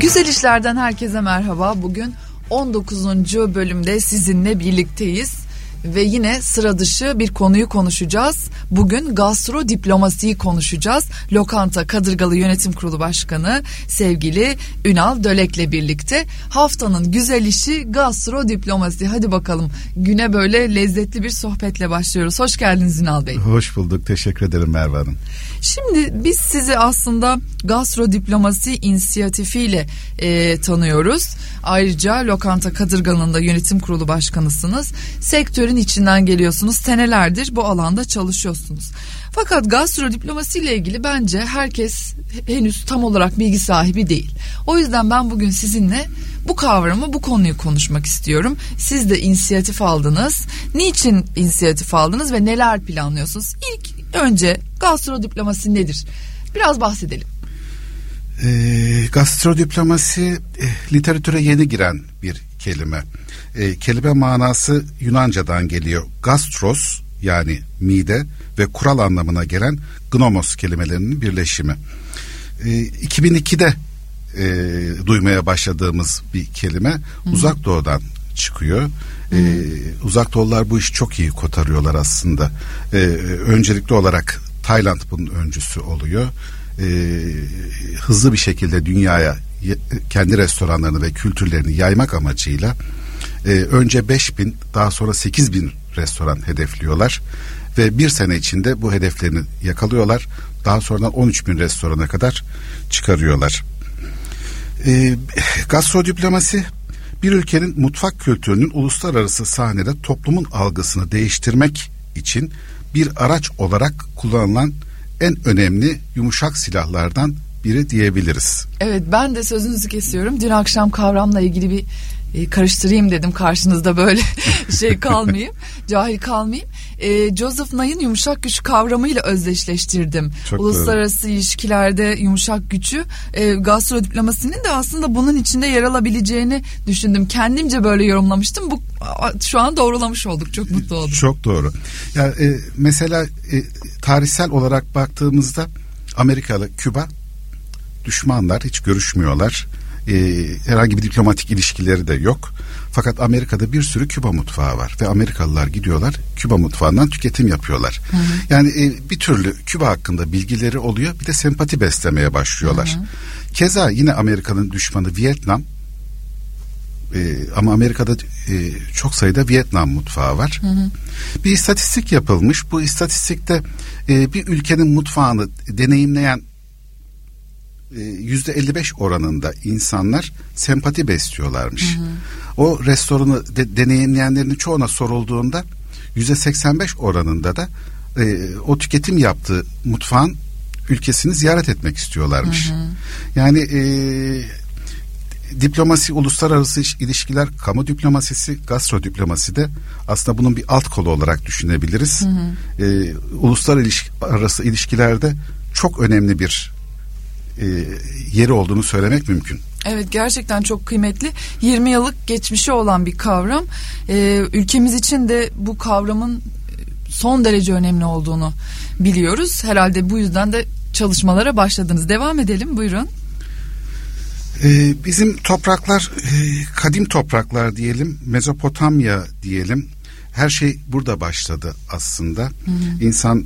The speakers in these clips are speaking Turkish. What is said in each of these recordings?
Güzel İşler'den herkese merhaba. Bugün 19. bölümde sizinle birlikteyiz. Ve yine sıra dışı bir konuyu konuşacağız. Bugün gastrodiplomasiyi konuşacağız. Lokanta Kadırgalı Yönetim Kurulu Başkanı sevgili Ünal Dölek'le birlikte. Haftanın güzel işi gastrodiplomasi. Hadi bakalım, güne böyle lezzetli bir sohbetle başlıyoruz. Hoş geldiniz Ünal Bey. Hoş bulduk, teşekkür ederim Merve Hanım. Şimdi biz sizi aslında Gastrodiplomasi İnisiyatifiyle tanıyoruz. Ayrıca Lokanta Kadırgalı'nın da Yönetim Kurulu Başkanısınız. Sektörün içinden geliyorsunuz. Senelerdir bu alanda çalışıyorsunuz. Fakat gastrodiplomasi ile ilgili bence herkes henüz tam olarak bilgi sahibi değil. O yüzden ben bugün sizinle bu kavramı, bu konuyu konuşmak istiyorum. Siz de inisiyatif aldınız. Niçin inisiyatif aldınız ve neler planlıyorsunuz? İlk önce gastrodiplomasi nedir? Biraz bahsedelim. Gastrodiplomasi literatüre yeni giren bir kelime. Kelime manası Yunanca'dan geliyor. Gastros yani mide ve kural anlamına gelen gnomos kelimelerinin birleşimi. 2002'de duymaya başladığımız bir kelime. Uzak Doğu'dan çıkıyor. Uzak Doğular bu işi çok iyi kotarıyorlar aslında. Öncelikli olarak Tayland bunun öncüsü oluyor. Hızlı bir şekilde dünyaya kendi restoranlarını ve kültürlerini yaymak amacıyla önce 5.000 daha sonra 8.000 restoran hedefliyorlar ve bir sene içinde bu hedeflerini yakalıyorlar. Daha sonra 13.000 restorana kadar çıkarıyorlar. Gastrodiplomasi bir ülkenin mutfak kültürünün uluslararası sahnede toplumun algısını değiştirmek için bir araç olarak kullanılan en önemli yumuşak silahlardan biri diyebiliriz. Evet, ben de sözünüzü kesiyorum. Dün akşam kavramla ilgili bir karıştırayım dedim, karşınızda böyle kalmayayım, cahil kalmayayım. Joseph Nye'nin yumuşak güç kavramıyla özdeşleştirdim. Çok uluslararası ilişkilerde yumuşak gücü, gastrodiplomasinin de aslında bunun içinde yer alabileceğini düşündüm. Kendimce böyle yorumlamıştım. Bu şu an doğrulamış olduk. Çok mutlu oldum. Çok doğru. Yani mesela tarihsel olarak baktığımızda Amerika'yla Küba düşmanlar, hiç görüşmüyorlar. Herhangi bir diplomatik ilişkileri de yok. Fakat Amerika'da bir sürü Küba mutfağı var ve Amerikalılar gidiyorlar Küba mutfağından tüketim yapıyorlar. Hı hı. Yani bir türlü Küba hakkında bilgileri oluyor, bir de sempati beslemeye başlıyorlar. Hı hı. Keza yine Amerika'nın düşmanı Vietnam, ama Amerika'da çok sayıda Vietnam mutfağı var. Hı hı. Bir istatistik yapılmış. Bu istatistikte bir ülkenin mutfağını deneyimleyen %55 oranında insanlar sempati besliyorlarmış. Hı hı. O restoranı deneyimleyenlerin çoğuna sorulduğunda %85 oranında da o tüketim yaptığı mutfağın ülkesini ziyaret etmek istiyorlarmış. Hı hı. Yani diplomasi, uluslararası ilişkiler, kamu diplomasisi, gastrodiplomasi de aslında bunun bir alt kolu olarak düşünebiliriz. Hı hı. Uluslararası ilişkilerde çok önemli bir yeri olduğunu söylemek mümkün. Evet, gerçekten çok kıymetli. 20 yıllık geçmişi olan bir kavram. Ülkemiz için de bu kavramın son derece önemli olduğunu biliyoruz. Herhalde bu yüzden de çalışmalara başladınız. Devam edelim, buyurun. Bizim topraklar kadim topraklar diyelim, Mezopotamya diyelim. Her şey burada başladı aslında. Hı-hı. İnsan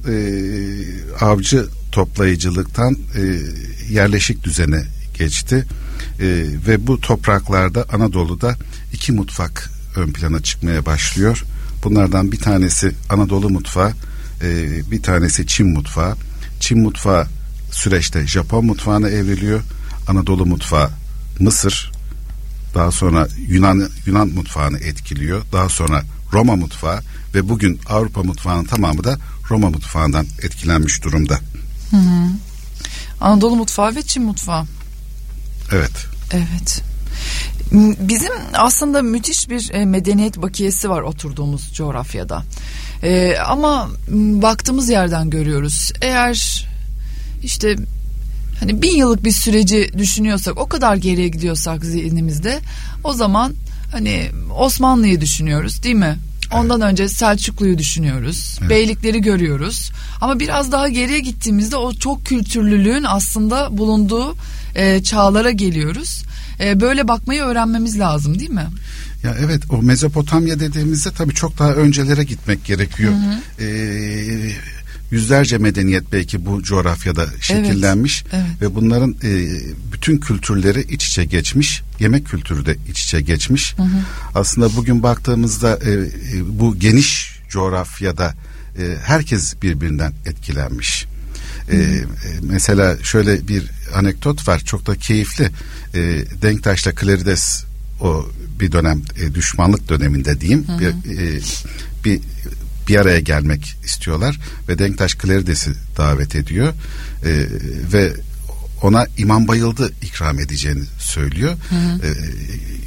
avcı toplayıcılıktan yerleşik düzene geçti ve bu topraklarda, Anadolu'da iki mutfak ön plana çıkmaya başlıyor. Bunlardan bir tanesi Anadolu mutfağı, bir tanesi Çin mutfağı. Çin mutfağı süreçte Japon mutfağına evriliyor. Anadolu mutfağı Mısır, daha sonra Yunan mutfağını etkiliyor. Daha sonra Roma mutfağı ve bugün Avrupa mutfağının tamamı da Roma mutfağından etkilenmiş durumda. Hı hı. Anadolu mutfağı ve Çin mutfağı. Evet. Evet. Bizim aslında müthiş bir medeniyet bakiyesi var oturduğumuz coğrafyada. Ama baktığımız yerden görüyoruz. Eğer işte hani 1000 yıllık bir süreci düşünüyorsak, o kadar geriye gidiyorsak zihnimizde, o zaman hani Osmanlı'yı düşünüyoruz, değil mi? Ondan önce Selçuklu'yu düşünüyoruz. Evet. Beylikleri görüyoruz. Ama biraz daha geriye gittiğimizde o çok kültürlülüğün aslında bulunduğu çağlara geliyoruz. Böyle bakmayı öğrenmemiz lazım, değil mi? Ya evet, o Mezopotamya dediğimizde tabii çok daha öncelere gitmek gerekiyor. Hı hı. Yüzlerce medeniyet belki bu coğrafyada şekillenmiş, evet. Ve bunların bütün kültürleri iç içe geçmiş, yemek kültürü de iç içe geçmiş. Hı hı. Aslında bugün baktığımızda bu geniş coğrafyada herkes birbirinden etkilenmiş. Mesela şöyle bir anekdot var, çok da keyifli. Denktaş'la Klerides o bir dönem düşmanlık döneminde diyeyim, hı hı. Bir araya gelmek istiyorlar ve Denktaş Klerides'i davet ediyor ve ona İmam Bayıldı ikram edeceğini söylüyor. Hı hı.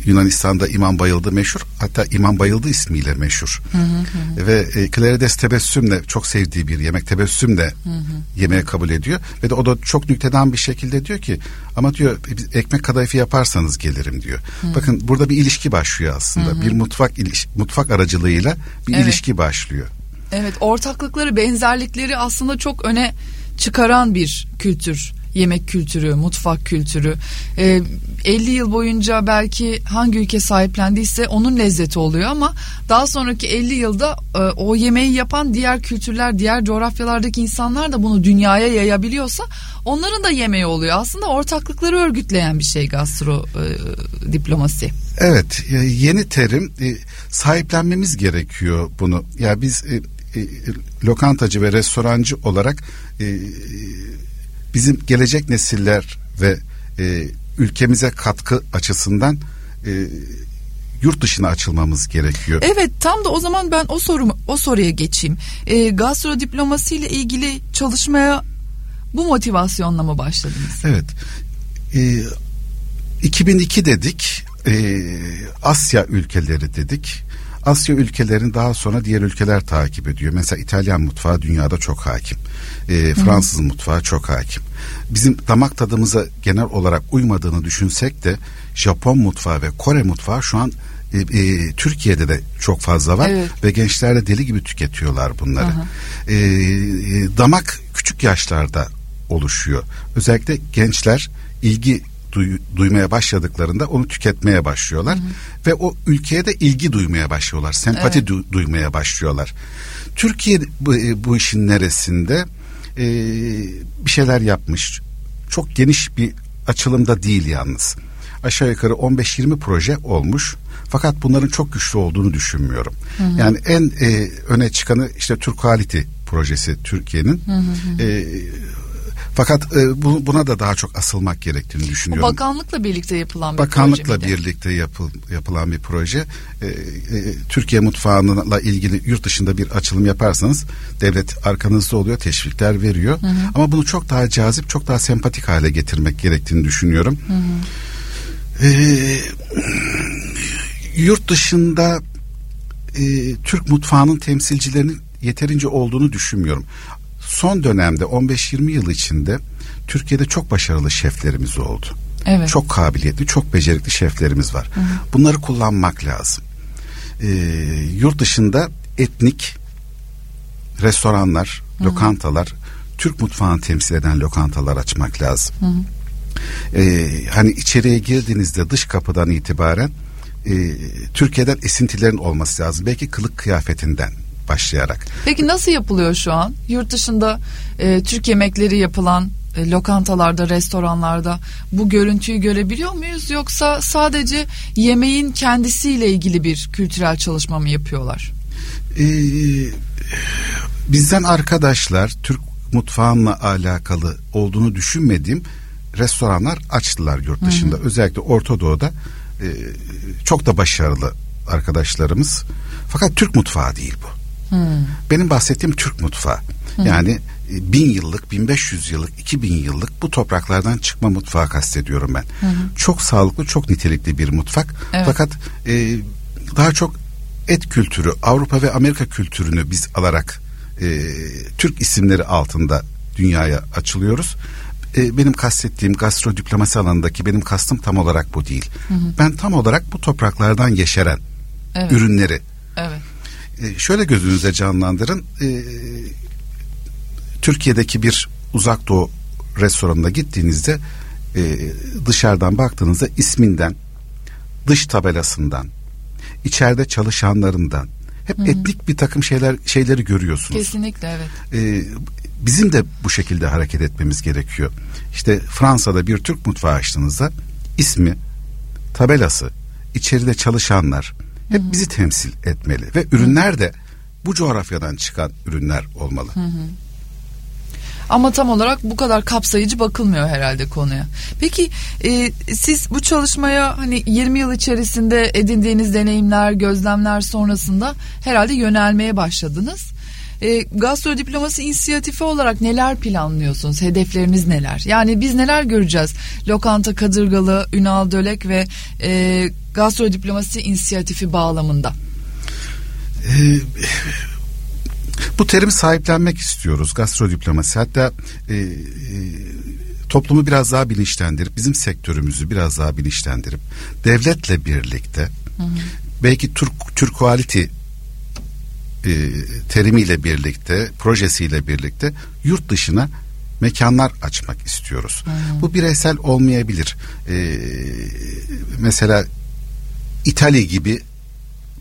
Yunanistan'da İmam Bayıldı meşhur, hatta İmam Bayıldı ismiyle meşhur. Hı hı hı. Ve Klerides tebessümle, çok sevdiği bir yemek, tebessümle hı hı. yemeğe kabul ediyor ve de o da çok nüktedan bir şekilde diyor ki, ama diyor ekmek kadayıfı yaparsanız gelirim diyor. Hı. Bakın burada bir ilişki başlıyor aslında. Hı hı. Bir mutfak aracılığıyla bir evet. ilişki başlıyor. Evet, ortaklıkları, benzerlikleri aslında çok öne çıkaran bir kültür. Yemek kültürü, mutfak kültürü. 50 yıl boyunca belki hangi ülke sahiplendiyse onun lezzeti oluyor ama daha sonraki 50 yılda o yemeği yapan diğer kültürler, diğer coğrafyalardaki insanlar da bunu dünyaya yayabiliyorsa onların da yemeği oluyor. Aslında ortaklıkları örgütleyen bir şey gastrodiplomasi. Evet, yeni terim, sahiplenmemiz gerekiyor bunu. Ya biz lokantacı ve restorancı olarak bizim gelecek nesiller ve ülkemize katkı açısından yurt dışına açılmamız gerekiyor. Evet, tam da o zaman ben o soruya geçeyim. Gastrodiplomasi ile ilgili çalışmaya bu motivasyonla mı başladınız? Evet. 2002 dedik. Asya ülkeleri dedik. Asya ülkelerini daha sonra diğer ülkeler takip ediyor. Mesela İtalyan mutfağı dünyada çok hakim. Fransız mutfağı çok hakim. Bizim damak tadımıza genel olarak uymadığını düşünsek de Japon mutfağı ve Kore mutfağı şu an Türkiye'de de çok fazla var. Evet. Ve gençler de deli gibi tüketiyorlar bunları. Damak küçük yaşlarda oluşuyor. Özellikle gençler ilgi duymaya başladıklarında onu tüketmeye başlıyorlar. Hı hı. Ve o ülkeye de ilgi duymaya başlıyorlar. Sempati evet. duymaya başlıyorlar. Türkiye bu işin neresinde bir şeyler yapmış. Çok geniş bir açılımda değil yalnız. Aşağı yukarı 15-20 proje olmuş. Fakat bunların çok güçlü olduğunu düşünmüyorum. Hı hı. Yani en öne çıkanı işte Turquality projesi Türkiye'nin. Fakat buna da daha çok asılmak gerektiğini düşünüyorum. O bakanlıkla birlikte yapılan bir proje. Bakanlıkla birlikte yapılan bir proje. Türkiye mutfağıyla ilgili yurt dışında bir açılım yaparsanız devlet arkanızda oluyor, teşvikler veriyor. Hı hı. Ama bunu çok daha cazip, çok daha sempatik hale getirmek gerektiğini düşünüyorum. Hı hı. Yurt dışında Türk mutfağının temsilcilerinin yeterince olduğunu düşünmüyorum. Son dönemde 15-20 yıl içinde Türkiye'de çok başarılı şeflerimiz oldu. Evet. Çok kabiliyetli, çok becerikli şeflerimiz var. Hı hı. Bunları kullanmak lazım. Yurt dışında etnik restoranlar, hı hı. lokantalar, Türk mutfağını temsil eden lokantalar açmak lazım. Hı hı. Hani içeriye girdiğinizde dış kapıdan itibaren Türkiye'den esintilerin olması lazım. Belki kılık kıyafetinden başlayarak. Peki nasıl yapılıyor şu an? Yurt dışında Türk yemekleri yapılan lokantalarda, restoranlarda bu görüntüyü görebiliyor muyuz? Yoksa sadece yemeğin kendisiyle ilgili bir kültürel çalışma mı yapıyorlar? Bizden arkadaşlar Türk mutfağıyla alakalı olduğunu düşünmediğim restoranlar açtılar yurt dışında. Hı hı. Özellikle Orta Doğu'da çok da başarılı arkadaşlarımız. Fakat Türk mutfağı değil bu. Benim bahsettiğim Türk mutfağı. Yani 1000 yıllık, 1500 yıllık, 2000 yıllık bu topraklardan çıkma mutfağı kastediyorum ben. Çok sağlıklı, çok nitelikli bir mutfak. Evet. Fakat daha çok et kültürü, Avrupa ve Amerika kültürünü biz alarak Türk isimleri altında dünyaya açılıyoruz. Benim kastettiğim gastrodiplomasi alanındaki benim kastım tam olarak bu değil. Ben tam olarak bu topraklardan yeşeren evet. ürünleri. Evet. Şöyle gözünüze canlandırın. Türkiye'deki bir uzak doğu restoranına gittiğinizde dışarıdan baktığınızda isminden, dış tabelasından, içeride çalışanlarından hep etnik bir takım şeyleri görüyorsunuz. Kesinlikle, evet. Bizim de bu şekilde hareket etmemiz gerekiyor. İşte Fransa'da bir Türk mutfağı açtığınızda ismi, tabelası, içeride çalışanlar hep bizi temsil etmeli ve ürünler de bu coğrafyadan çıkan ürünler olmalı. Ama tam olarak bu kadar kapsayıcı bakılmıyor herhalde konuya. Peki siz bu çalışmaya hani 20 yıl içerisinde edindiğiniz deneyimler, gözlemler sonrasında herhalde yönelmeye başladınız. Gastrodiplomasi inisiyatifi olarak neler planlıyorsunuz? Hedefleriniz neler? Yani biz neler göreceğiz? Lokanta Kadırgalı, Ünal Dölek ve Gastrodiplomasi inisiyatifi bağlamında. Bu terimi sahiplenmek istiyoruz, gastrodiplomasi. Hatta toplumu biraz daha bilinçlendirip, bizim sektörümüzü biraz daha bilinçlendirip, devletle birlikte belki Türk Quality terimiyle birlikte, projesiyle birlikte yurt dışına mekanlar açmak istiyoruz. Bu bireysel olmayabilir. Mesela İtalya gibi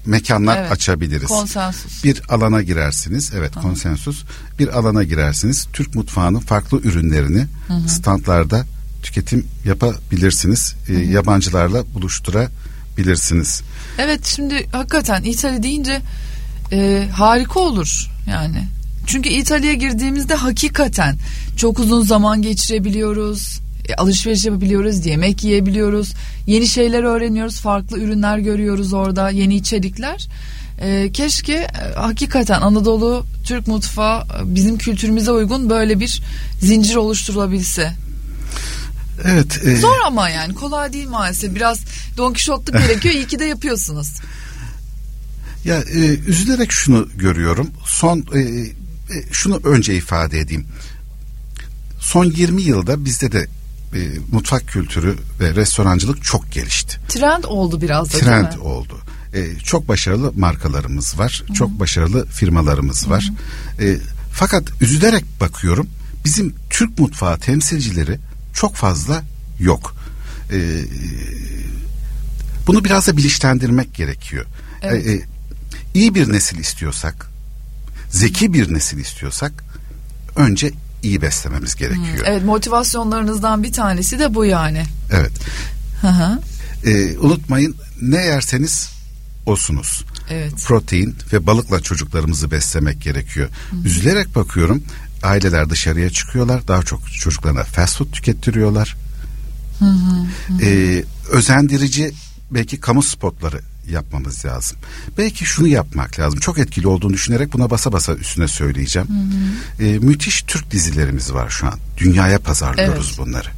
mekanlar açabiliriz. Konsensus. Bir alana girersiniz. Evet, konsensus. Bir alana girersiniz. Türk mutfağının farklı ürünlerini standlarda tüketim yapabilirsiniz. Yabancılarla buluşturabilirsiniz. Evet, şimdi hakikaten İtalya deyince harika olur yani. Çünkü İtalya'ya girdiğimizde hakikaten çok uzun zaman geçirebiliyoruz. Alışveriş yapabiliyoruz, yemek yiyebiliyoruz, yeni şeyler öğreniyoruz, farklı ürünler görüyoruz orada, yeni içerikler. Keşke hakikaten Anadolu Türk mutfağı bizim kültürümüze uygun böyle bir zincir oluşturulabilse. Evet. Zor ama yani kolay değil maalesef. Biraz Don Kişotluk gerekiyor. İyi ki de yapıyorsunuz. Ya üzülerek şunu görüyorum. Şunu önce ifade edeyim. Son 20 yılda bizde de mutfak kültürü ve restorancılık çok gelişti. Trend oldu biraz da. Trend oldu. Çok başarılı markalarımız var. Hı-hı. Çok başarılı firmalarımız var. Fakat üzülerek bakıyorum, bizim Türk mutfağı temsilcileri çok fazla yok. Bunu biraz da bilinçlendirmek gerekiyor. Evet. İyi bir nesil istiyorsak, zeki bir nesil istiyorsak önce iyi beslememiz gerekiyor. Evet, motivasyonlarınızdan bir tanesi de bu yani. Evet. Unutmayın, ne yerseniz osunuz. Evet. Protein ve balıkla çocuklarımızı beslemek gerekiyor. Üzülerek bakıyorum, aileler dışarıya çıkıyorlar, daha çok çocuklarına fast food tükettiriyorlar. Özendirici belki kamu spotları yapmamız lazım. Belki şunu yapmak lazım. Çok etkili olduğunu düşünerek buna basa basa üstüne söyleyeceğim. Müthiş Türk dizilerimiz var şu an. Dünyaya pazarlıyoruz bunları.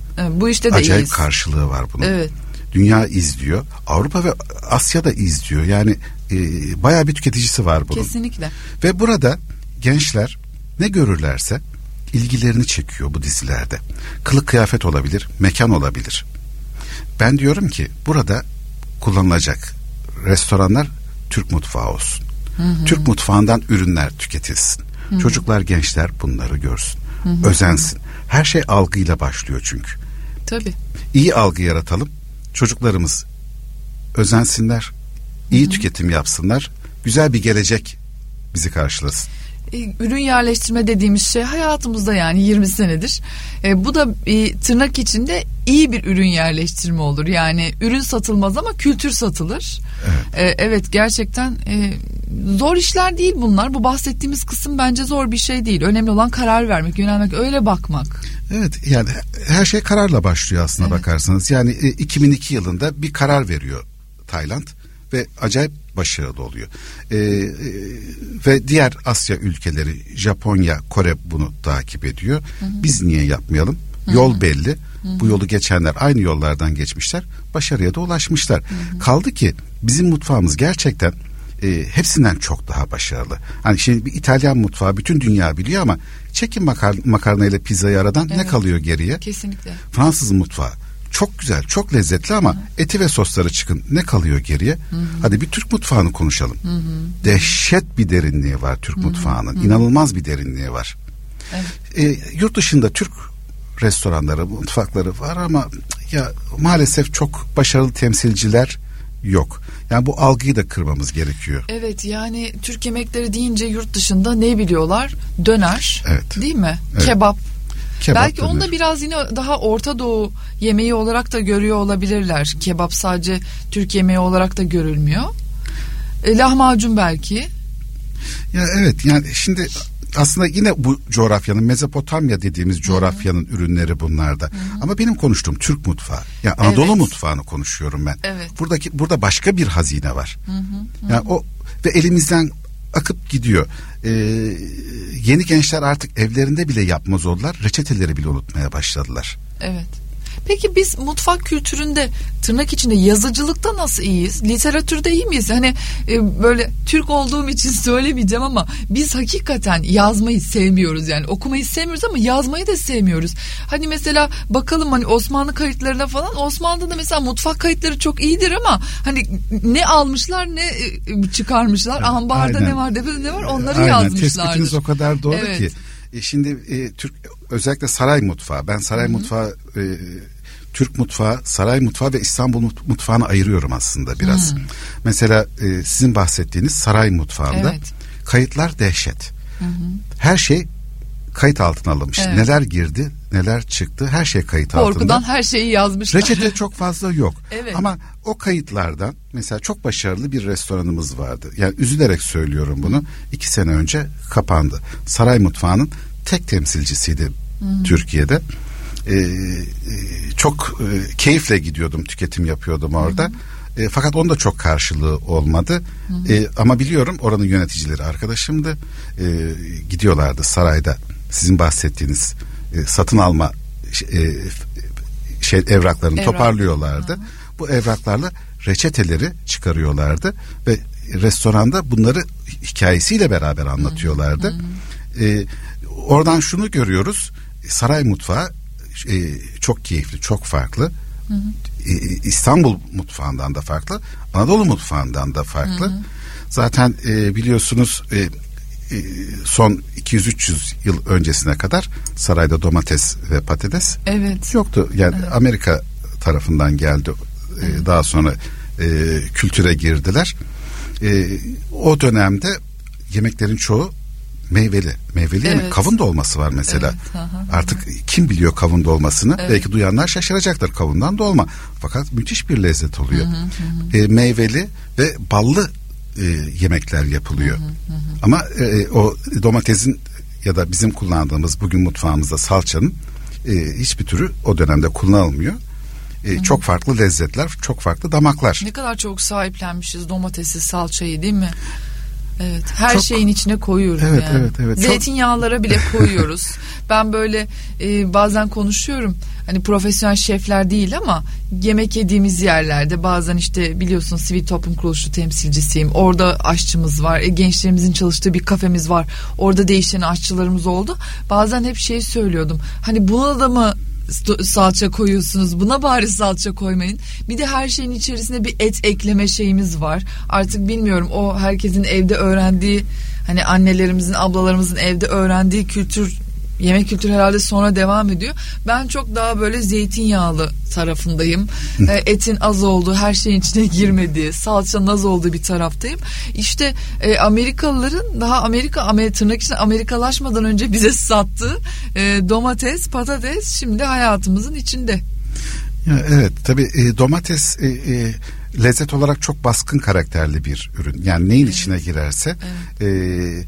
Bu işte de acayip iyiyiz. Karşılığı var bunun. Evet. Dünya izliyor. Avrupa ve Asya da izliyor. Yani bayağı bir tüketicisi var bunun. Kesinlikle. Ve burada gençler ne görürlerse ilgilerini çekiyor bu dizilerde. Kılık kıyafet olabilir, mekan olabilir. Ben diyorum ki burada kullanılacak restoranlar Türk mutfağı olsun. Türk mutfağından ürünler tüketilsin. Çocuklar, gençler bunları görsün. Özensin. Her şey algıyla başlıyor çünkü. Tabii. İyi algı yaratalım. Çocuklarımız özensinler. İyi tüketim yapsınlar. Güzel bir gelecek bizi karşılasın. Ürün yerleştirme dediğimiz şey hayatımızda yani 20 senedir. Bu da tırnak içinde iyi bir ürün yerleştirme olur. Yani ürün satılmaz ama kültür satılır. Evet, evet, gerçekten zor işler değil bunlar. Bu bahsettiğimiz kısım bence zor bir şey değil. Önemli olan karar vermek, yönelmek, öyle bakmak. Evet, yani her şey kararla başlıyor aslında bakarsanız. Yani 2002 yılında bir karar veriyor Tayland ve acayip başarılı oluyor. Ve diğer Asya ülkeleri, Japonya, Kore bunu takip ediyor. Biz niye yapmayalım? Yol belli. Bu yolu geçenler aynı yollardan geçmişler. Başarıya da ulaşmışlar. Kaldı ki bizim mutfağımız gerçekten hepsinden çok daha başarılı. Hani şimdi bir İtalyan mutfağı bütün dünya biliyor ama çekin makarna ile pizzayı aradan ne kalıyor geriye? Kesinlikle. Fransız mutfağı çok güzel, çok lezzetli ama eti ve sosları çıkın. Ne kalıyor geriye? Hı-hı. Hadi bir Türk mutfağını konuşalım. Hı-hı. Dehşet bir derinliği var Türk Hı-hı. mutfağının. Hı-hı. İnanılmaz bir derinliği var. Evet. Yurt dışında Türk restoranları, mutfakları var ama ya maalesef çok başarılı temsilciler yok. Yani bu algıyı da kırmamız gerekiyor. Evet, yani Türk yemekleri deyince yurt dışında ne biliyorlar? Döner, evet. Değil mi? Evet. Kebap. Belki onu da biraz yine daha Orta Doğu yemeği olarak da görüyor olabilirler. Kebap sadece Türk yemeği olarak da görülmüyor. Lahmacun belki. Ya evet, yani şimdi aslında yine bu coğrafyanın, Mezopotamya dediğimiz coğrafyanın Hı-hı. ürünleri bunlarda. Hı-hı. Ama benim konuştuğum Türk mutfağı. Yani Anadolu evet. mutfağını konuşuyorum ben. Evet. Burada başka bir hazine var. Hı-hı. Yani o ve elimizden akıp gidiyor. Yeni gençler artık evlerinde bile yapmaz oldular. Reçeteleri bile unutmaya başladılar. Evet. Peki biz mutfak kültüründe, tırnak içinde, yazıcılıkta nasıl iyiyiz? Literatürde iyi miyiz? Hani böyle Türk olduğum için söylemeyeceğim ama biz hakikaten yazmayı sevmiyoruz, yani okumayı sevmiyoruz ama yazmayı da sevmiyoruz. Hani mesela bakalım, hani Osmanlı kayıtlarına falan, Osmanlı'da mesela mutfak kayıtları çok iyidir ama hani ne almışlar ne çıkarmışlar. Evet, ambarda aynen. Ne var, depede ne var, onları aynen. yazmışlardır. Tespitiniz o kadar doğru evet. ki. Şimdi Türk, özellikle saray mutfağı, ben saray Hı-hı. mutfağı, Türk mutfağı, saray mutfağı ve İstanbul mutfağını ayırıyorum aslında biraz. Hı-hı. Mesela sizin bahsettiğiniz saray mutfağında evet. kayıtlar dehşet. Hı-hı. Her şey kayıt altına alınmış. Evet. Neler girdi, neler çıktı, her şey kayıt Korkudan altında. Korkudan her şeyi yazmışlar. Reçete çok fazla yok. Evet. Ama o kayıtlardan mesela çok başarılı bir restoranımız vardı. Yani üzülerek söylüyorum bunu. 2 sene önce kapandı. Saray mutfağının tek temsilcisiydi Türkiye'de. Çok keyifle gidiyordum, tüketim yapıyordum orada. Fakat onun da çok karşılığı olmadı. Ama biliyorum oranın yöneticileri arkadaşımdı. Gidiyorlardı sarayda. Sizin bahsettiğiniz satın alma evraklarını toparlıyorlardı. Hı. Bu evraklarla reçeteleri çıkarıyorlardı ve restoranda bunları hikayesiyle beraber anlatıyorlardı. Hı. Oradan şunu görüyoruz. Saray mutfağı çok keyifli, çok farklı. Hı hı. İstanbul mutfağından da farklı, Anadolu mutfağından da farklı. Hı hı. Zaten biliyorsunuz son 200-300 yıl öncesine kadar sarayda domates ve patates evet. yoktu. Yani evet. Amerika tarafından geldi. Evet. Daha sonra kültüre girdiler. O dönemde yemeklerin çoğu meyveli evet. yemek, kavun dolması var mesela evet, artık kim biliyor kavun dolmasını evet. belki duyanlar şaşıracaktır, kavundan dolma, fakat müthiş bir lezzet oluyor. Hı hı. Meyveli ve ballı yemekler yapılıyor. Hı hı hı. Ama o domatesin ya da bizim kullandığımız bugün mutfağımızda salçanın hiçbir türü o dönemde kullanılmıyor. Çok farklı lezzetler, çok farklı damaklar. Ne kadar çok sahiplenmişiz domatesi, salçayı, değil mi? Evet, her şeyin içine koyuyoruz evet, yani. Evet. Zeytinyağlara bile koyuyoruz. Ben böyle bazen konuşuyorum. Hani profesyonel şefler değil ama yemek yediğimiz yerlerde bazen işte biliyorsun sivil toplum kuruluşu temsilcisiyim. Orada aşçımız var. Gençlerimizin çalıştığı bir kafemiz var. Orada değişen aşçılarımız oldu. Bazen hep şey söylüyordum. Hani buna da mı salça koyuyorsunuz, buna bari salça koymayın. Bir de her şeyin içerisinde bir et ekleme şeyimiz var. Artık bilmiyorum, o herkesin evde öğrendiği, hani annelerimizin, ablalarımızın evde öğrendiği kültür, yemek kültürü herhalde sonra devam ediyor. Ben çok daha böyle zeytinyağlı tarafındayım. Etin az olduğu, her şeyin içine girmediği, salçanın az olduğu bir taraftayım. İşte Amerikalıların daha tırnak içinde Amerikalaşmadan önce bize sattığı domates, patates şimdi hayatımızın içinde. Evet, tabii domates lezzet olarak çok baskın karakterli bir ürün. Yani neyin evet. içine girerse evet.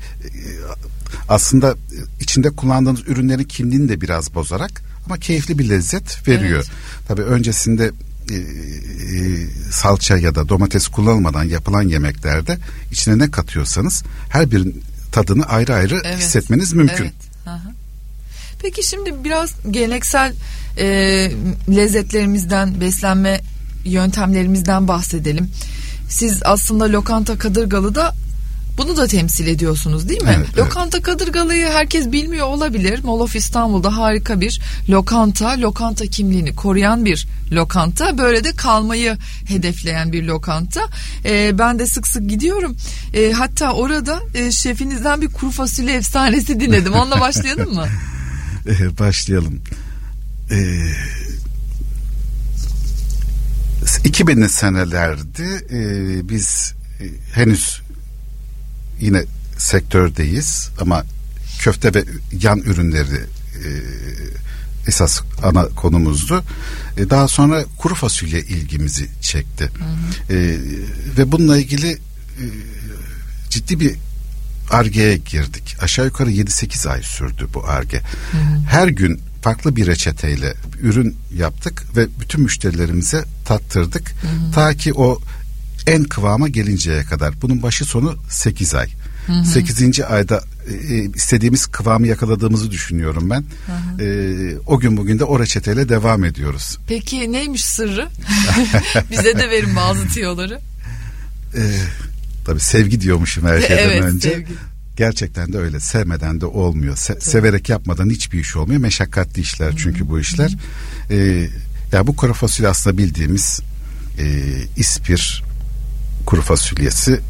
Aslında içinde kullandığınız ürünlerin kimliğini de biraz bozarak ama keyifli bir lezzet veriyor. Evet. Tabii öncesinde salça ya da domates kullanılmadan yapılan yemeklerde içine ne katıyorsanız her birinin tadını ayrı ayrı evet. hissetmeniz mümkün. Evet. Aha. Peki şimdi biraz geleneksel lezzetlerimizden, beslenme yöntemlerimizden bahsedelim. Siz aslında Lokanta Kadırgalı'da Bunu da temsil ediyorsunuz değil mi? Evet, Lokanta Kadırgalı'yı herkes bilmiyor olabilir. Mall of İstanbul'da harika bir lokanta. Lokanta kimliğini koruyan bir lokanta. Böyle de kalmayı hedefleyen bir lokanta. Ben de sık sık gidiyorum. Hatta orada şefinizden bir kuru fasulye efsanesi dinledim. Onunla başlayalım mı? Başlayalım. 2000'li senelerde biz henüz yine sektördeyiz ama köfte ve yan ürünleri esas ana konumuzdu. Daha sonra kuru fasulye ilgimizi çekti. Hı hı. Ve bununla ilgili ciddi bir Ar-Ge'ye girdik. Aşağı yukarı 7-8 ay sürdü bu Ar-Ge. Her gün farklı bir reçeteyle ürün yaptık ve bütün müşterilerimize tattırdık. Hı-hı. Ta ki o en kıvama gelinceye kadar. Bunun başı sonu 8 ay. Hı-hı. 8. ayda istediğimiz kıvamı yakaladığımızı düşünüyorum ben. O gün bugün de o reçeteyle devam ediyoruz. Peki neymiş sırrı? Bize de verin bazı tiyoları. Tabii sevgi diyormuşum her şeyden önce. Sevgi. Gerçekten de öyle. Sevmeden de olmuyor. Severek yapmadan hiçbir iş olmuyor. Meşakkatli işler çünkü bu işler. Ya bu kuru fasulye aslında bildiğimiz ispir kuru fasulyesi.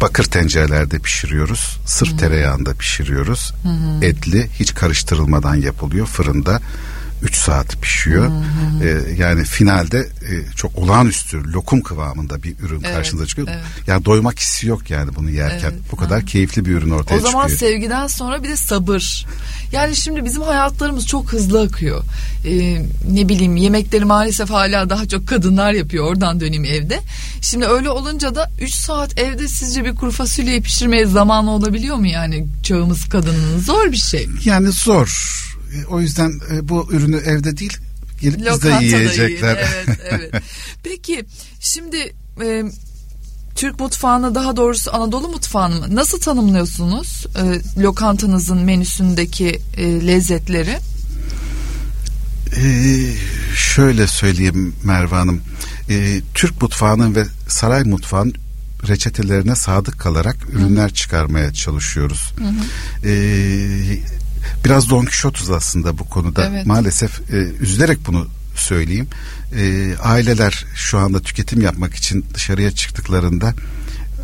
Bakır tencerelerde pişiriyoruz. Sırf tereyağında pişiriyoruz. Etli, hiç karıştırılmadan yapılıyor. Fırında 3 saat pişiyor. Yani finalde çok olağanüstü lokum kıvamında bir ürün karşınıza çıkıyor. Evet. Yani doymak hissi yok yani bunu yerken. Evet, bu kadar keyifli bir ürün ortaya çıkıyor. O zaman çıkıyor. Sevgiden sonra bir de sabır. Yani şimdi bizim hayatlarımız çok hızlı akıyor. Ne bileyim, yemekleri maalesef hala daha çok kadınlar yapıyor. Oradan döneyim evde. Şimdi öyle olunca da 3 saat evde sizce bir kuru fasulyeyi pişirmeye zamanı olabiliyor mu yani? Çağımız kadının zor bir şey. Yani zor. O yüzden bu ürünü evde değil, gelip lokantada bizde yiyecekler. Evet. Peki şimdi Türk mutfağını, daha doğrusu Anadolu mutfağını nasıl tanımlıyorsunuz? Lokantanızın menüsündeki lezzetleri? Şöyle söyleyeyim Merve Hanım. Türk mutfağının ve saray mutfağının reçetelerine sadık kalarak ürünler çıkarmaya çalışıyoruz. Biraz Don Kişotuz aslında bu konuda. Maalesef üzülerek bunu söyleyeyim. Aileler şu anda tüketim yapmak için dışarıya çıktıklarında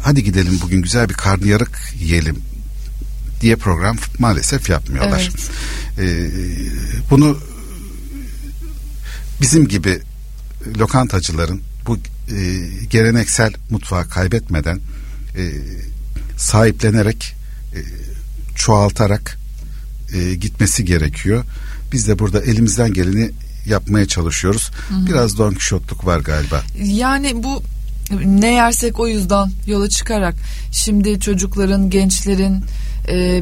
hadi gidelim bugün güzel bir karnıyarık yiyelim diye program maalesef yapmıyorlar. Bunu bizim gibi lokantacıların bu geleneksel mutfağı kaybetmeden sahiplenerek çoğaltarak gitmesi gerekiyor. Biz de burada elimizden geleni yapmaya çalışıyoruz. Biraz Don Kişotluk var galiba. Yani bu ne yersek o yüzden yola çıkarak şimdi çocukların, gençlerin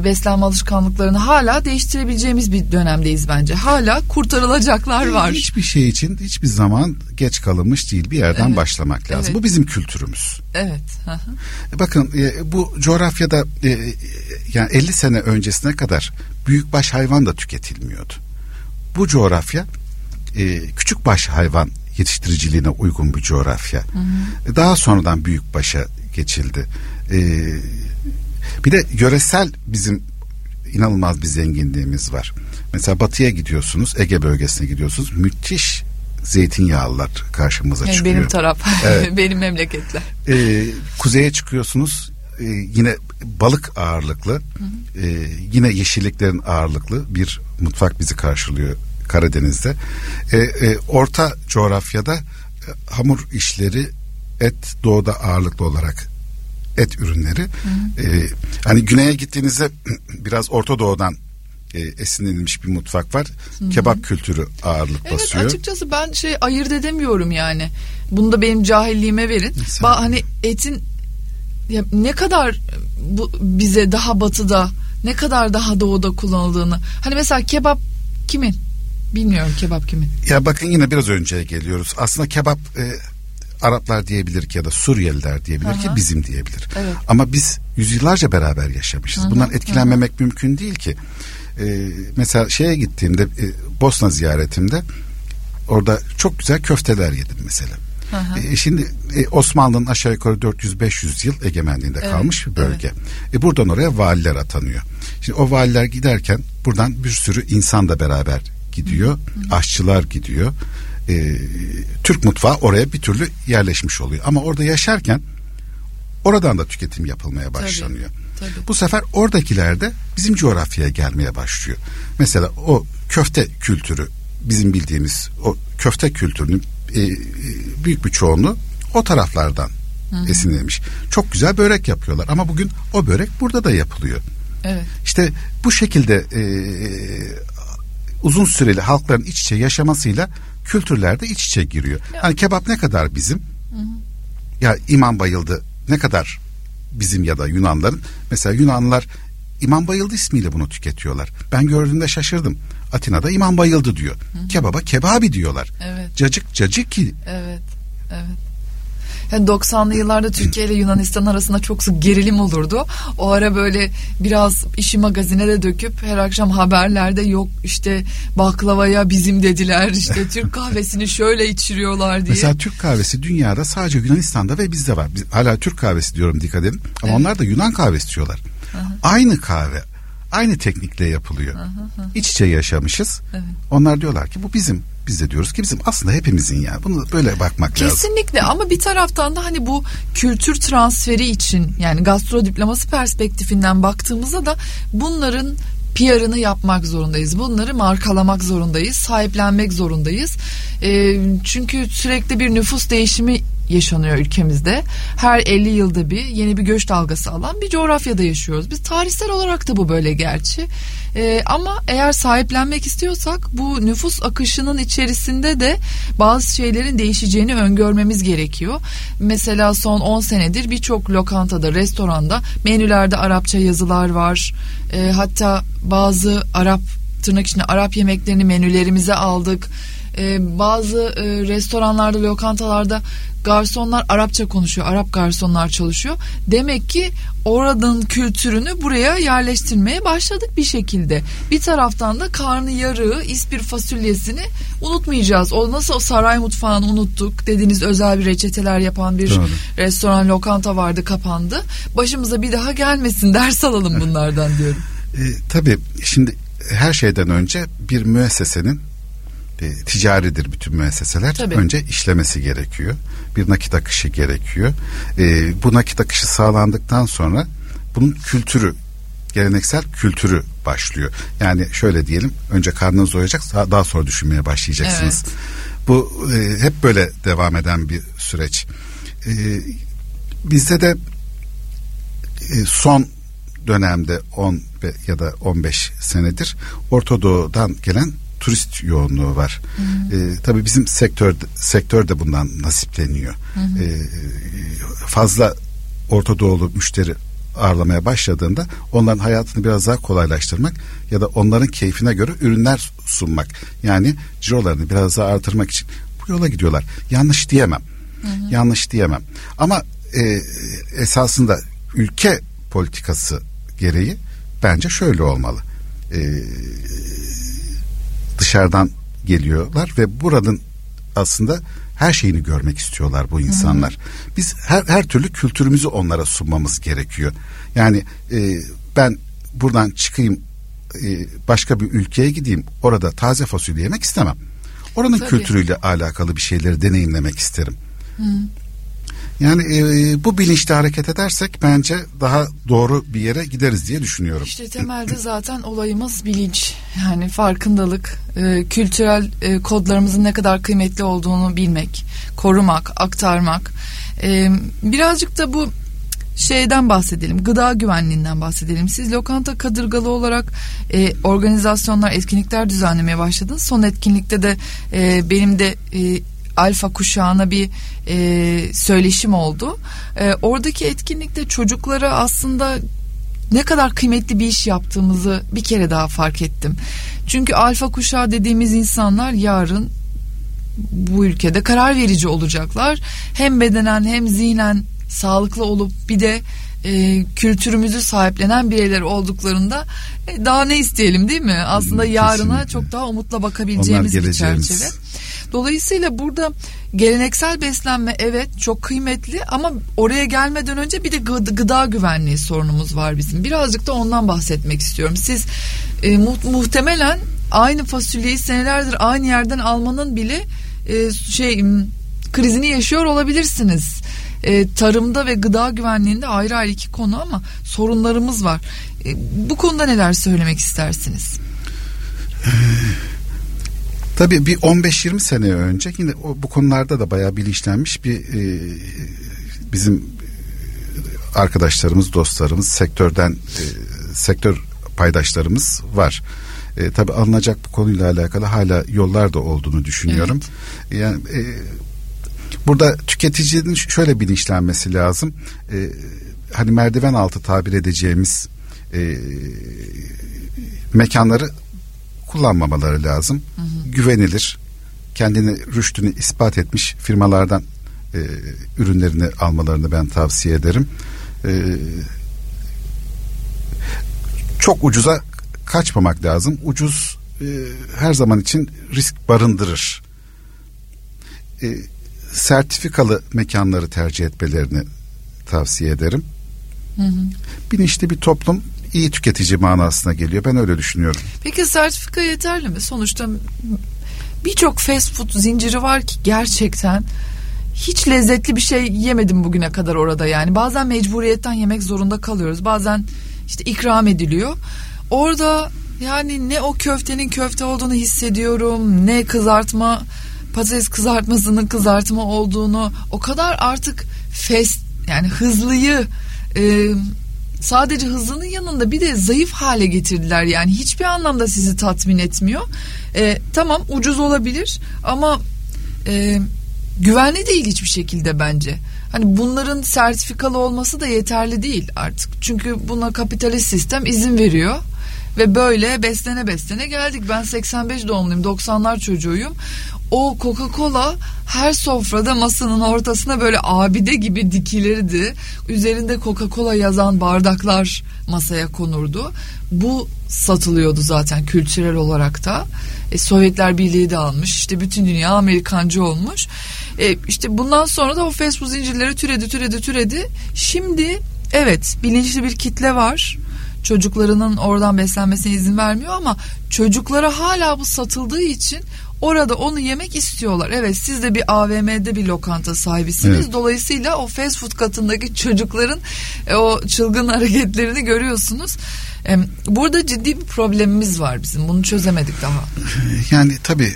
beslenme alışkanlıklarını hala değiştirebileceğimiz bir dönemdeyiz bence. Hala kurtarılacaklar var. Hiçbir şey için hiçbir zaman geç kalınmış değil. Bir yerden başlamak lazım. Bu bizim kültürümüz. Bakın bu coğrafyada yani 50 sene öncesine kadar büyükbaş hayvan da tüketilmiyordu. Bu coğrafya küçükbaş hayvan yetiştiriciliğine uygun bir coğrafya. Daha sonradan büyükbaşa geçildi. Bir de yöresel bizim inanılmaz bir zenginliğimiz var. Mesela batıya gidiyorsunuz, Ege bölgesine gidiyorsunuz, müthiş zeytinyağlılar karşımıza çıkıyor. Benim taraf, benim memleketler. Kuzeye çıkıyorsunuz, yine balık ağırlıklı, yine yeşilliklerin ağırlıklı bir mutfak bizi karşılıyor Karadeniz'de. Orta coğrafyada hamur işleri, et doğuda ağırlıklı olarak et ürünleri. Hani güneye gittiğinizde biraz Orta Doğu'dan esinlenilmiş bir mutfak var. Kebap kültürü ağırlık basıyor. Açıkçası ben ayırt edemiyorum yani. Bunu da benim cahilliğime verin. Hani etin ya ne kadar bu bize daha batıda, ne kadar daha doğuda kullanıldığını. Hani mesela kebap kimin? Bilmiyorum kebap kimin. Ya bakın yine biraz önceye geliyoruz. Aslında kebap Araplar diyebilir ki ya da Suriyeliler diyebilir ki bizim diyebilir. Ama biz yüzyıllarca beraber yaşamışız. Bundan etkilenmemek mümkün değil ki. Mesela şeye gittiğimde Bosna ziyaretimde orada çok güzel köfteler yedim mesela. Şimdi Osmanlı'nın aşağı yukarı 400-500 yıl egemenliğinde kalmış bir bölge. Evet. Buradan oraya valiler atanıyor. Şimdi o valiler giderken buradan bir sürü insan da beraber gidiyor. Hı-hı. Aşçılar gidiyor. Türk mutfağı oraya bir türlü yerleşmiş oluyor. Ama orada yaşarken oradan da tüketim yapılmaya başlanıyor. Tabii, tabii. Bu sefer oradakiler de bizim coğrafyaya gelmeye başlıyor. Mesela o köfte kültürü, bizim bildiğimiz o köfte kültürünün büyük bir çoğunluğu o taraflardan esinlenmiş. Çok güzel börek yapıyorlar ama bugün o börek burada da yapılıyor. Evet. İşte bu şekilde uzun süreli halkların iç içe yaşamasıyla kültürler de iç içe giriyor. Evet. Hani kebap ne kadar bizim? Hı-hı. Ya İmam Bayıldı ne kadar bizim ya da Yunanların? Mesela Yunanlılar İmam Bayıldı ismiyle bunu tüketiyorlar. Ben gördüğümde şaşırdım. Atina'da İmam Bayıldı diyor. Hı-hı. Kebaba kebabi diyorlar. Evet. Cacık cacık ki. Evet. Evet. Yani 90'lı yıllarda Türkiye ile Yunanistan arasında çok sık gerilim olurdu. O ara böyle biraz işi magazine de döküp her akşam haberlerde yok işte baklavaya bizim dediler, işte Türk kahvesini şöyle içiriyorlar diye. Mesela Türk kahvesi dünyada sadece Yunanistan'da ve bizde var. Biz hala Türk kahvesi diyorum, dikkat edin. Ama evet, onlar da Yunan kahvesi diyorlar. Aha. Aynı kahve, aynı teknikle yapılıyor. Aha, aha. İç içe yaşamışız. Evet. Onlar diyorlar ki bu bizim. Biz de diyoruz ki bizim, aslında hepimizin yani. Bunu böyle bakmak kesinlikle lazım. Kesinlikle, ama bir taraftan da hani bu kültür transferi için yani gastrodiplomasi perspektifinden baktığımızda da bunların PR'ını yapmak zorundayız. Bunları markalamak zorundayız. Sahiplenmek zorundayız. Çünkü sürekli bir nüfus değişimi yaşanıyor ülkemizde. Her 50 yılda bir yeni bir göç dalgası alan bir coğrafyada yaşıyoruz. Biz tarihsel olarak da bu böyle gerçi. Ama eğer sahiplenmek istiyorsak bu nüfus akışının içerisinde de bazı şeylerin değişeceğini öngörmemiz gerekiyor. Mesela son 10 senedir birçok lokantada, restoranda menülerde Arapça yazılar var. Hatta bazı Arap, tırnak içinde Arap yemeklerini menülerimize aldık. Bazı restoranlarda, lokantalarda garsonlar Arapça konuşuyor. Arap garsonlar çalışıyor. Demek ki oradan kültürünü buraya yerleştirmeye başladık bir şekilde. Bir taraftan da karnıyarığı, ispir fasulyesini unutmayacağız. O nasıl o saray mutfağını unuttuk dediğiniz özel bir reçeteler yapan bir doğru restoran, lokanta vardı, kapandı. Başımıza bir daha gelmesin, ders alalım bunlardan diyorum. Tabii şimdi her şeyden önce bir müessesenin, ticaridir bütün müesseseler, tabii, önce işlemesi gerekiyor. Bir nakit akışı gerekiyor. Bu nakit akışı sağlandıktan sonra bunun kültürü, geleneksel kültürü başlıyor. Yani şöyle diyelim, önce karnınız doyacak, daha sonra düşünmeye başlayacaksınız. Evet. Bu hep böyle devam eden bir süreç. Bizde de son dönemde 10 ya da 15 senedir Orta Doğu'dan gelen turist yoğunluğu var. Tabii bizim sektör de bundan nasipleniyor. Fazla Orta Doğulu müşteri ağırlamaya başladığında onların hayatını biraz daha kolaylaştırmak ya da onların keyfine göre ürünler sunmak, yani cirolarını biraz daha artırmak için bu yola gidiyorlar. Yanlış diyemem. Yanlış diyemem. Ama esasında ülke politikası gereği bence şöyle olmalı. Dışarıdan geliyorlar ve buranın aslında her şeyini görmek istiyorlar bu insanlar. Hı-hı. Biz her türlü kültürümüzü onlara sunmamız gerekiyor. Yani ben buradan çıkayım, başka bir ülkeye gideyim, orada taze fasulye yemek istemem. Oranın tabii kültürüyle alakalı bir şeyleri deneyimlemek isterim. Hı. Yani bu bilinçle hareket edersek bence daha doğru bir yere gideriz diye düşünüyorum. İşte temelde zaten olayımız bilinç. Yani farkındalık, kültürel kodlarımızın ne kadar kıymetli olduğunu bilmek, korumak, aktarmak. Birazcık da bu şeyden bahsedelim, gıda güvenliğinden bahsedelim. Siz Lokanta Kadırgalı olarak organizasyonlar, etkinlikler düzenlemeye başladınız. Son etkinlikte de benim de alfa kuşağına bir söyleşim oldu. Oradaki etkinlikte çocuklara aslında ne kadar kıymetli bir iş yaptığımızı bir kere daha fark ettim. Çünkü alfa kuşağı dediğimiz insanlar yarın bu ülkede karar verici olacaklar. Hem bedenen hem zihnen sağlıklı olup bir de kültürümüzü sahiplenen bireyler olduklarında daha ne isteyelim, değil mi? Aslında yarına kesinlikle çok daha umutla bakabileceğimiz bir çerçeve. Dolayısıyla burada geleneksel beslenme evet çok kıymetli ama oraya gelmeden önce bir de gıda güvenliği sorunumuz var bizim. Birazcık da ondan bahsetmek istiyorum. Siz muhtemelen aynı fasulyeyi senelerdir aynı yerden almanın bile krizini yaşıyor olabilirsiniz. Tarımda ve gıda güvenliğinde ayrı ayrı iki konu ama sorunlarımız var. Bu konuda neler söylemek istersiniz? Tabii bir 15-20 sene önce yine bu konularda da bayağı bilinçlenmiş bir bizim arkadaşlarımız, dostlarımız, sektörden sektör paydaşlarımız var. Tabii alınacak bu konuyla alakalı hala yollar da olduğunu düşünüyorum. Evet. Yani burada tüketicinin şöyle bilinçlenmesi lazım. Hani merdiven altı tabir edeceğimiz mekanları kullanmamaları lazım. Hı hı. Güvenilir, kendini rüştünü ispat etmiş firmalardan ürünlerini almalarını ben tavsiye ederim. Çok ucuza kaçmamak lazım. Ucuz her zaman için risk barındırır. Sertifikalı mekanları tercih etmelerini tavsiye ederim. Hı hı. Bilinçli bir toplum iyi tüketici manasına geliyor. Ben öyle düşünüyorum. Peki sertifika yeterli mi? Sonuçta birçok fast food zinciri var ki gerçekten hiç lezzetli bir şey yemedim bugüne kadar orada yani. Bazen mecburiyetten yemek zorunda kalıyoruz. Bazen işte ikram ediliyor. Orada yani ne o köftenin köfte olduğunu hissediyorum, ne kızartma, patates kızartmasının kızartma olduğunu. O kadar artık fast yani hızlıyı sadece hızının yanında bir de zayıf hale getirdiler. Yani hiçbir anlamda sizi tatmin etmiyor. Tamam ucuz olabilir ama güvenli değil hiçbir şekilde bence. Hani bunların sertifikalı olması da yeterli değil artık. Çünkü buna kapitalist sistem izin veriyor. Ve böyle beslene geldik. Ben 85 doğumluyum, 90'lar çocuğuyum. O Coca-Cola her sofrada masanın ortasına böyle abide gibi dikilirdi. Üzerinde Coca-Cola yazan bardaklar masaya konurdu. Bu satılıyordu zaten kültürel olarak da. Sovyetler Birliği de almış. İşte bütün dünya Amerikancı olmuş. İşte bundan sonra da o fast food zincirleri türedi. Şimdi evet bilinçli bir kitle var. Çocuklarının oradan beslenmesine izin vermiyor ama çocuklara hala bu satıldığı için orada onu yemek istiyorlar. Evet siz de bir AVM'de bir lokanta sahibisiniz. Evet. Dolayısıyla o fast food katındaki çocukların o çılgın hareketlerini görüyorsunuz. Burada ciddi bir problemimiz var bizim. Bunu çözemedik daha. Yani tabii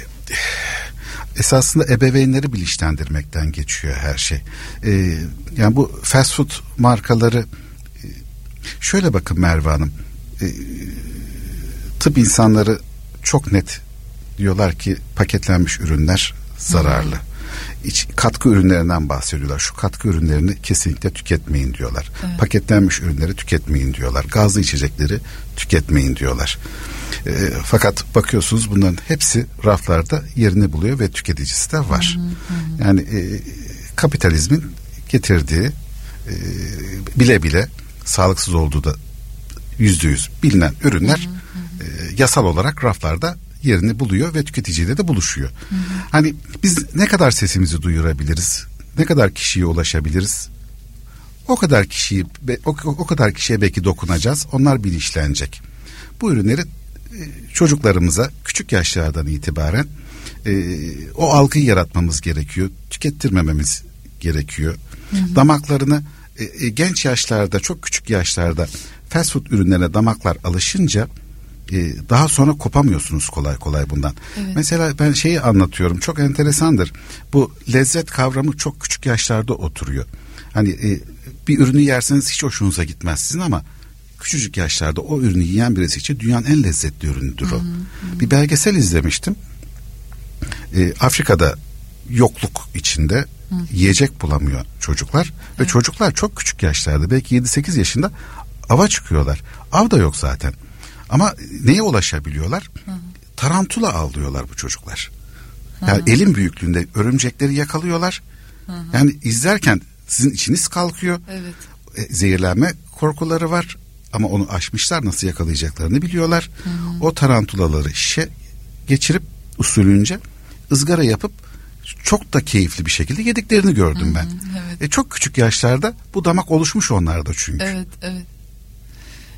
esasında ebeveynleri bilinçlendirmekten geçiyor her şey. Yani bu fast food markaları şöyle bakın Merve Hanım, tıp insanları çok net diyorlar ki paketlenmiş ürünler zararlı. İç katkı ürünlerinden bahsediyorlar. Şu katkı ürünlerini kesinlikle tüketmeyin diyorlar. Evet. Paketlenmiş ürünleri tüketmeyin diyorlar. Gazlı içecekleri tüketmeyin diyorlar. Fakat bakıyorsunuz bunların hepsi raflarda yerini buluyor ve tüketicisi de var. Hı. Yani kapitalizmin getirdiği bile bile sağlıksız olduğu da %100 bilinen ürünler yasal olarak raflarda yerini buluyor ve tüketiciyle de buluşuyor. Hı hı. Hani biz ne kadar sesimizi duyurabiliriz, ne kadar kişiye ulaşabiliriz, o kadar kişiye belki dokunacağız. Onlar bilinçlenecek. Bu ürünleri çocuklarımıza küçük yaşlardan itibaren o algıyı yaratmamız gerekiyor, tükettirmememiz gerekiyor. Hı hı. Damaklarını genç yaşlarda, çok küçük yaşlarda fast food ürünlerine damaklar alışınca daha sonra kopamıyorsunuz kolay kolay bundan. Evet. Mesela ben şeyi anlatıyorum, çok enteresandır. Bu lezzet kavramı çok küçük yaşlarda oturuyor. Hani bir ürünü yerseniz hiç hoşunuza gitmez sizin ama küçücük yaşlarda o ürünü yiyen birisi için dünyanın en lezzetli ürünüdür o. Hı. Bir belgesel izlemiştim. Afrika'da yokluk içinde yiyecek bulamıyor çocuklar. Evet. Ve çocuklar çok küçük yaşlarda, belki 7-8 yaşında ava çıkıyorlar. Av da yok zaten. Ama neye ulaşabiliyorlar? Hı-hı. Tarantula avlıyorlar bu çocuklar. Hı-hı. Yani elin büyüklüğünde örümcekleri yakalıyorlar. Hı-hı. Yani izlerken sizin içiniz kalkıyor. Evet. Zehirlenme korkuları var ama onu aşmışlar, nasıl yakalayacaklarını biliyorlar. Hı-hı. O tarantulaları şişe geçirip usulünce ızgara yapıp çok da keyifli bir şekilde yediklerini gördüm ben. Evet. Çok küçük yaşlarda bu damak oluşmuş onlarda çünkü. Evet, evet.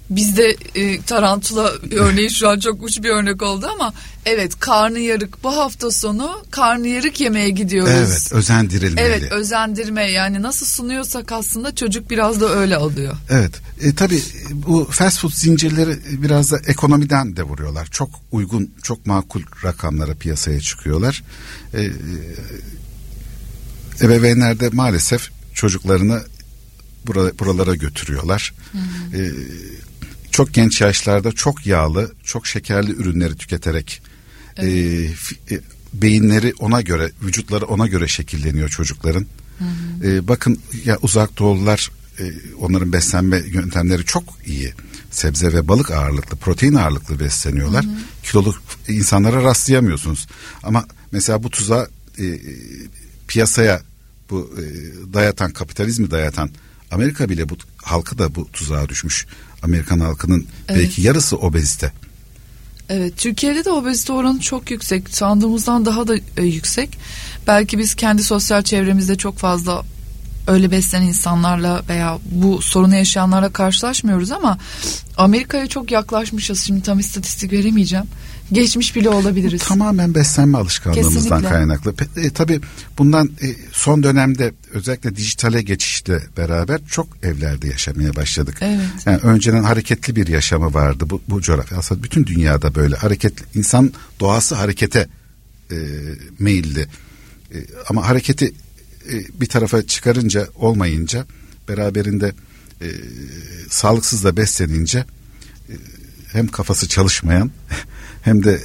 Bizde tarantula örneği şu an çok uç bir örnek oldu ama evet, karnıyarık, bu hafta sonu karnıyarık yemeye gidiyoruz. Evet, özendirilmeli. Evet, özendirme, yani nasıl sunuyorsak aslında çocuk biraz da öyle alıyor. Evet, tabii bu fast food zincirleri biraz da ekonomiden de vuruyorlar. Çok uygun, çok makul rakamlara piyasaya çıkıyorlar. Ebeveynler de maalesef çocuklarını buralara götürüyorlar. Çok genç yaşlarda çok yağlı, çok şekerli ürünleri tüketerek beyinleri ona göre, vücutları ona göre şekilleniyor çocukların. Bakın ya, uzak doğulular, onların beslenme yöntemleri çok iyi. Sebze ve balık ağırlıklı, protein ağırlıklı besleniyorlar. Kiloluk insanlara rastlayamıyorsunuz. Ama mesela bu tuzağa piyasaya bu dayatan, kapitalizmi dayatan Amerika bile, bu halkı da bu tuzağa düşmüş. Amerikan halkının belki yarısı obezite. Evet, Türkiye'de de obezite oranı çok yüksek. Sandığımızdan daha da yüksek. Belki biz kendi sosyal çevremizde çok fazla öyle beslenen insanlarla veya bu sorunu yaşayanlarla karşılaşmıyoruz ama Amerika'ya çok yaklaşmışız. Şimdi tam istatistik veremeyeceğim. Geçmiş bile olabiliriz. Bu tamamen beslenme alışkanlığımızdan kaynaklı. Tabii bundan son dönemde özellikle dijitale geçişle beraber çok evlerde yaşamaya başladık. Evet. Yani önceden hareketli bir yaşamı vardı bu coğrafya. Aslında bütün dünyada böyle hareketli, insan doğası harekete meyilli. Ama hareketi bir tarafa çıkarınca, olmayınca, beraberinde sağlıksız da beslenince hem kafası çalışmayan hem de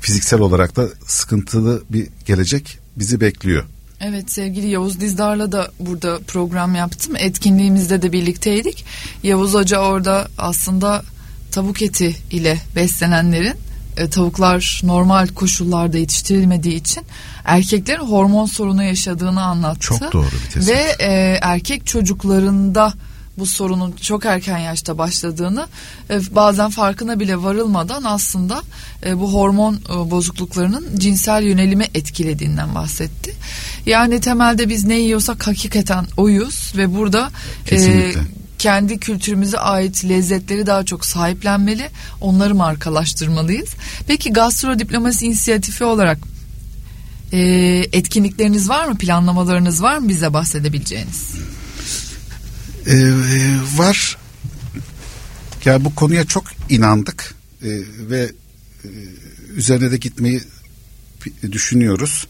fiziksel olarak da sıkıntılı bir gelecek bizi bekliyor. Evet, sevgili Yavuz Dizdar'la da burada program yaptım. Etkinliğimizde de birlikteydik. Yavuz Hoca orada aslında tavuk eti ile beslenenlerin, tavuklar normal koşullarda yetiştirilmediği için erkeklerin hormon sorunu yaşadığını anlattı. Çok doğru bir tespit. Ve erkek çocuklarında bu sorunun çok erken yaşta başladığını, bazen farkına bile varılmadan aslında bu hormon bozukluklarının cinsel yönelimi etkilediğinden bahsetti. Yani temelde biz ne yiyorsak hakikaten oyuz ve burada kendi kültürümüze ait lezzetleri daha çok sahiplenmeli, onları markalaştırmalıyız. Peki Gastrodiplomasi İnisiyatifi olarak etkinlikleriniz var mı, planlamalarınız var mı bize bahsedebileceğiniz? Var. Ya bu konuya çok inandık ve üzerine de gitmeyi düşünüyoruz.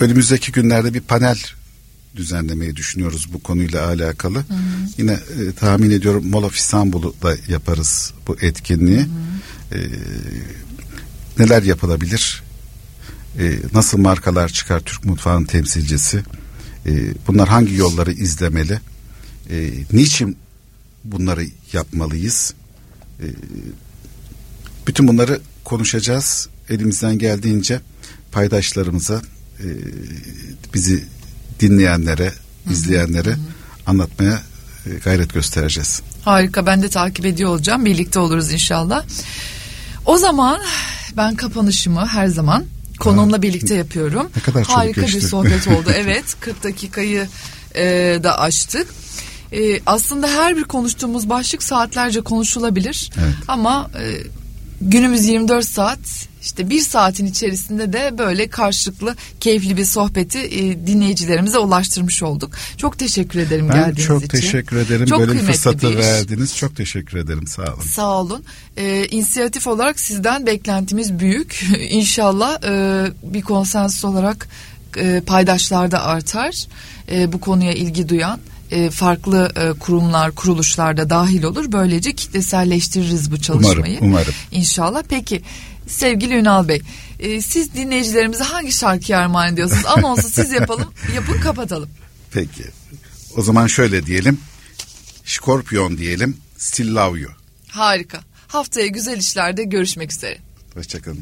Önümüzdeki günlerde bir panel düzenlemeyi düşünüyoruz bu konuyla alakalı. Yine tahmin ediyorum Mall of İstanbul'da yaparız bu etkinliği. Neler yapılabilir? Nasıl markalar çıkar Türk mutfağının temsilcisi? Bunlar hangi yolları izlemeli? Niçin bunları yapmalıyız? Bütün bunları konuşacağız. Elimizden geldiğince paydaşlarımıza, bizi dinleyenlere, izleyenlere anlatmaya gayret göstereceğiz. Harika, ben de takip ediyor olacağım. Birlikte oluruz inşallah. O zaman ben kapanışımı her zaman konuğumla birlikte yapıyorum. Ne kadar harika bir sohbet oldu. Evet, 40 dakikayı da aştık. Aslında her bir konuştuğumuz başlık saatlerce konuşulabilir. Evet. Ama günümüz 24 saat, işte bir saatin içerisinde de böyle karşılıklı keyifli bir sohbeti dinleyicilerimize ulaştırmış olduk. Çok teşekkür ederim geldiğiniz için. Ben çok teşekkür ederim. Çok böyle fırsatı verdiniz. Çok teşekkür ederim. Sağ olun. Sağ olun. İnisiyatif olarak sizden beklentimiz büyük. İnşallah bir konsensüs olarak paydaşlarda artar. Bu konuya ilgi duyan farklı kurumlar, kuruluşlarda dahil olur. Böylece kitleselleştiririz bu çalışmayı. Umarım. İnşallah. Peki sevgili Ünal Bey, siz dinleyicilerimize hangi şarkıyı armağan ediyorsunuz? Anonsu siz yapın, kapatalım. Peki. O zaman şöyle diyelim. Scorpion diyelim. Still Love You. Harika. Haftaya Güzel İşler'de görüşmek üzere. Hoşçakalın.